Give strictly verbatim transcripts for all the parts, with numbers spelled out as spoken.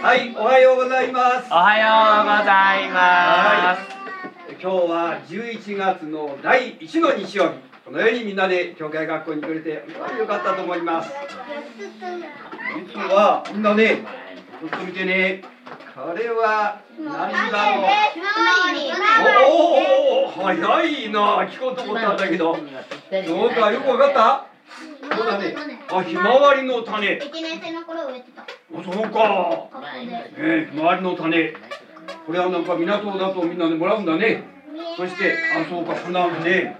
はい、おはようございます。おはようございます。今日はじゅういちがつのだいいちの日曜日、このようにみんなで教会学校に来れて本当によかったと思います。いつもはみんなね、ちょっと見てね、これは何だろう。おお、早いな、聞こうと思ったんだけど、どうかよくわかった？そうだね。あ、ひまわりの種。いちねんせいの頃植えてた。あ、そうか。え、ひまわりの種。これはなんか港だとみんなでもらうんだね。そして、あ、そうか、こんなんね。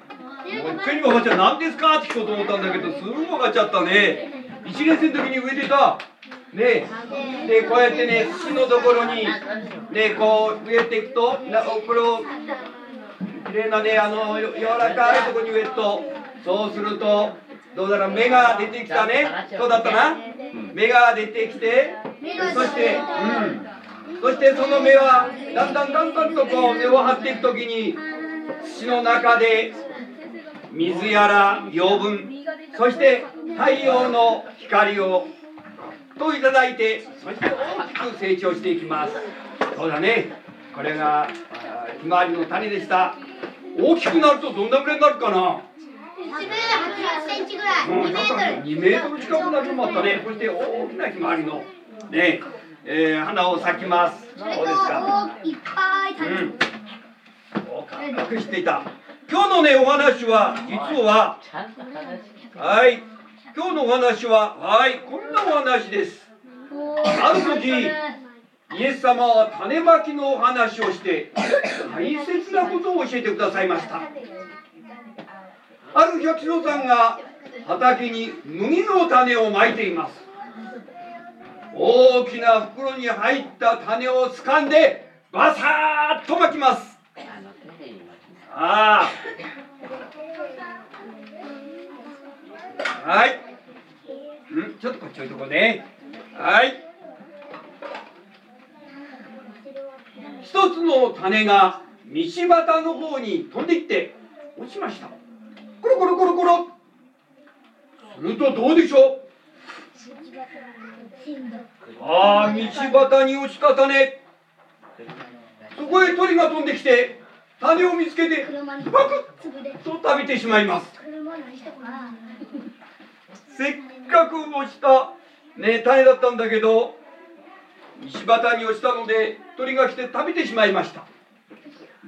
もう一回に分かっちゃう。何ですかって聞こうと思ったんだけど、すぐ分かっちゃったね。いちねんせいの時に植えてた。ね、で、こうやってね、土のところに、ね、こう植えていくと、な、これを、きれいなね、あの、柔らかいところに植えると、そうすると、どうだろう、芽が出てきたね。そうだったな。芽が出てきて、そして、うん、そしてその芽はだんだんだんだんとこう根を張っていくときに、土の中で水やら養分、そして太陽の光をといただいて、そして大きく成長していきます。そうだね。これがひまわりの種でした。大きくなるとどんなぐらいになるかな。はちじゅっセンチぐらい、にメートル。にメートル近くなってもあったね。そして大きなひまわりのね、えー、花を咲きます。そうですか。いっぱい咲く。うん。そうか。隠していた。今日のねお話は実は、はい。今日のお話ははいこんなお話です。ある時イエス様は種まきのお話をして大切なことを教えてくださいました。ある百姓さんが畑に麦の種をまいています。大きな袋に入った種を掴んでバサーッとまきます。ああ、はい、ん、ちょっとこっち置いとこうね。はい、一つの種が道端の方に飛んでいって落ちました。コロコロコロコロ。するとどうでしょう。ああ、道端に落ちた種。そこへ鳥が飛んできて種を見つけてパクッと食べてしまいます。せっかく落ちた、ね、種だったんだけど道端に落ちたので鳥が来て食べてしまいました。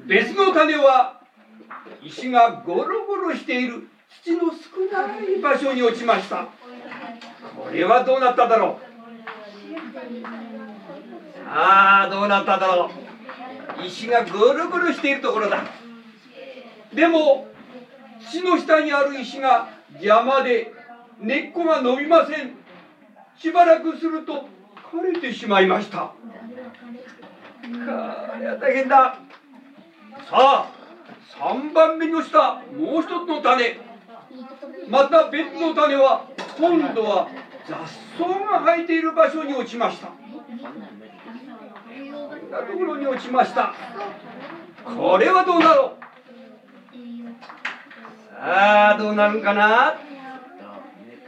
別の種は石がゴロゴロしている土の少ない場所に落ちました。これはどうなっただろう。さあ、どうなっただろう。石がゴロゴロしているところだ。でも土の下にある石が邪魔で根っこが伸びません。しばらくすると枯れてしまいました。これは大変だ。さあ、さんばんめに落ちたもう一つの種。また別の種は今度は雑草が生えている場所に落ちました。こんなところに落ちました。これはどうだろう。さあ、どうなるかな。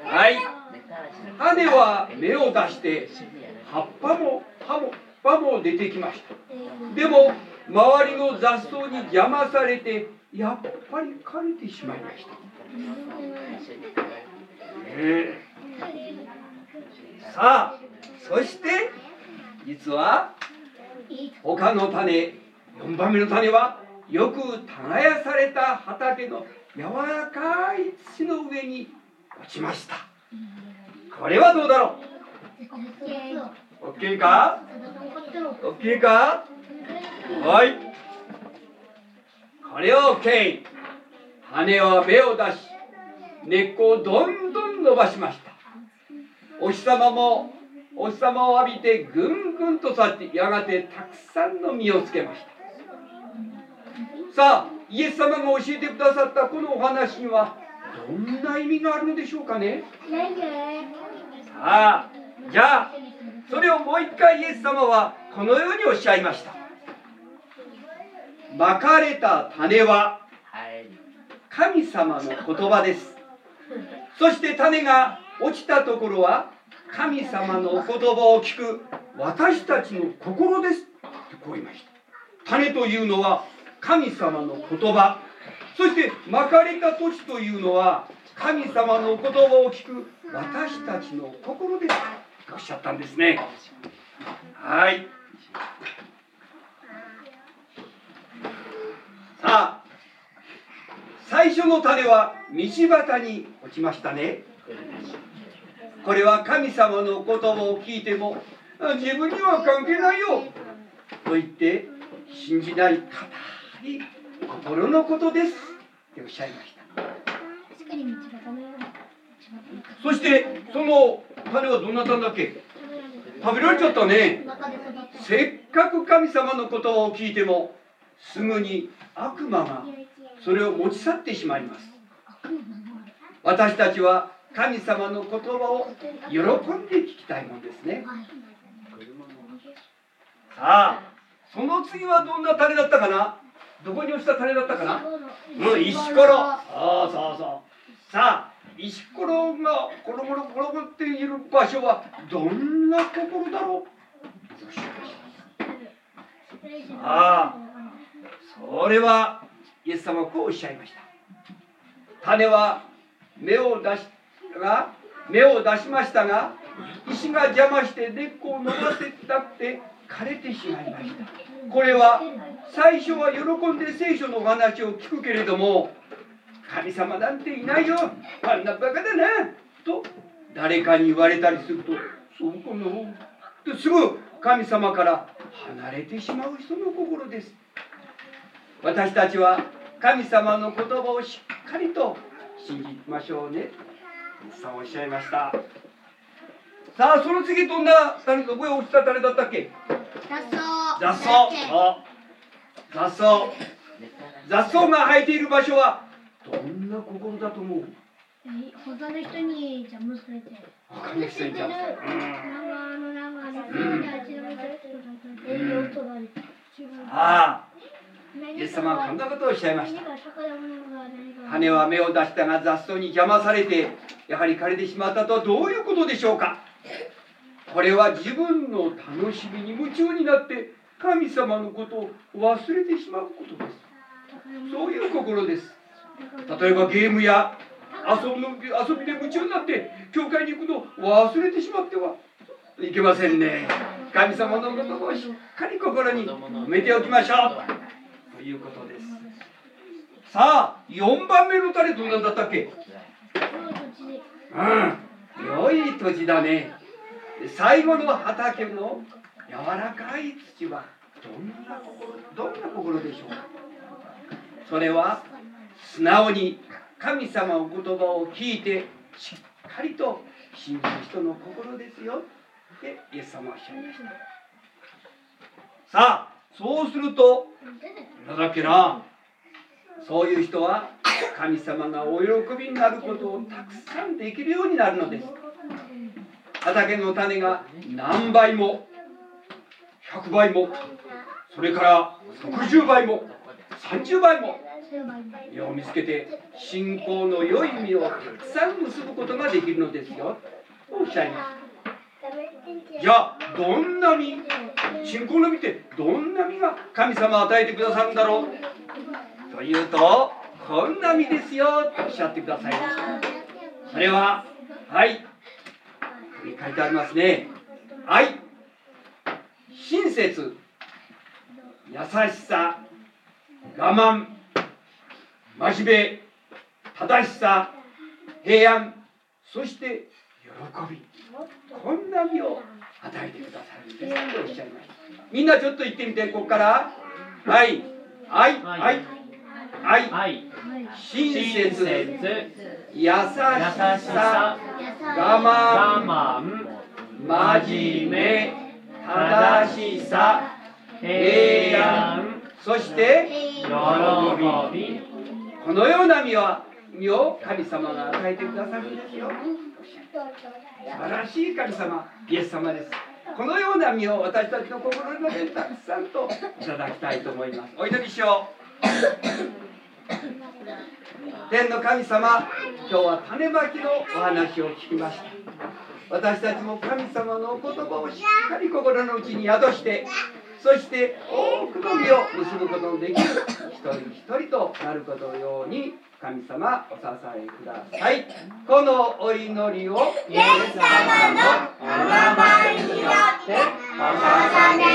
はい、種は芽を出して葉っぱも葉も葉も出てきました。でも周りの雑草に邪魔されてやっぱり枯れてしまいました、えー、さあ、そして実は他の種、よんばんめの種はよく耕された畑の柔らかい土の上に落ちました。これはどうだろう。 OK か ?OK か。はい、これは OK。 羽は芽を出し根っこをどんどん伸ばしました。お日様もお日様を浴びてぐんぐんと去ってやがてたくさんの実をつけました。さあ、イエス様が教えてくださったこのお話にはどんな意味があるのでしょうかね。さあ、じゃあそれをもう一回イエス様はこのようにおっしゃいました。まかれた種は神様の言葉です。そして種が落ちたところは神様の言葉を聞く私たちの心です」ってこう言いました。種というのは神様の言葉、そしてまかれた土地というのは神様の言葉を聞く私たちの心ですとおっしゃったんですね。はい、さあ最初の種は道端に落ちましたね。これは神様の言葉を聞いても自分には関係ないよと言って信じない固い心のことですっておっしゃいました。そしてその種はどなただっけ、食べられちゃったね。せっかく神様の言葉を聞いてもすぐに悪魔がそれを持ち去ってしまいます。私たちは神様の言葉を喜んで聞きたいもんですね。さあその次はどんな種だったかな、どこに落ちた種だったかな、うん、石ころ。ああ、そうそう。さあ石ころがコロコロコロコロっている場所はどんなところだろう。さあそれはイエス様はこうおっしゃいました。種は芽を出したが芽を出しましたが石が邪魔して根っこを伸ばせたって枯れてしまいました。これは最初は喜んで聖書のお話を聞くけれども、神様なんていないよ、あんなバカだなと誰かに言われたりすると、そうかなですぐ神様から離れてしまう人の心です。私たちは神様の言葉をしっかりと信じましょうね。そうおっしゃいました。さあその次どんな種、どこへ落ちた種だったっけ。雑草。雑草。雑草が生えている場所はどんな心だと思う。他の人に邪魔されてる。他の人に邪魔されてる。ああ、イエス様はこんなことをおっしゃいました。種は芽を出したが雑草に邪魔されてやはり枯れてしまったとはどういうことでしょうか。これは自分の楽しみに夢中になって神様のことを忘れてしまうことです。そういう心です。例えばゲームや遊びの、遊びで夢中になって教会に行くのを忘れてしまってはいけませんね。神様の言葉をしっかり心に埋めておきましょうということです。さあよんばんめの種どんなんだったっけ。うん、良い土地だね。最後の畑の柔らかい土はどんな心、どんな心でしょうか。それは素直に神様の言葉を聞いてしっかりと信じる人の心ですよってイエス様はおっしゃいました。さあそうするとなんだっけな、そういう人は神様がお喜びになることをたくさんできるようになるのです。畑の種が何倍もひゃくばいも、それからろくじゅうばいもさんじゅうばいも実を見つけて信仰の良い実をたくさん結ぶことができるのですよとおっしゃいます。じゃあどんな実、信仰の実ってどんな実が神様は与えてくださるんだろうというと、こんな実ですよとおっしゃってくださいました。それは愛、ここに書いてありますね。愛、親切、優しさ、我慢、真面目、正しさ、平安、そして喜び、こんな実を与えてくださるんですとおっしゃいました。みんなちょっと言ってみて、ここから愛、愛、愛、愛、愛、親切、優しさ、我慢、真面目、正しさ、平安、そして喜び、このような実は実を神様が与えてくださるんですよ。素晴らしい神様、イエス様です。このような実を私たちの心の中でたくさんといただきたいと思います。お祈りしよう。天の神様、今日は種まきのお話を聞きました。私たちも神様の言葉をしっかり心の内に宿して、そして多くの実を結ぶことのできる一人一人となることのように、神様お支えください。このお祈りをイエス様のお名前によってお捧げ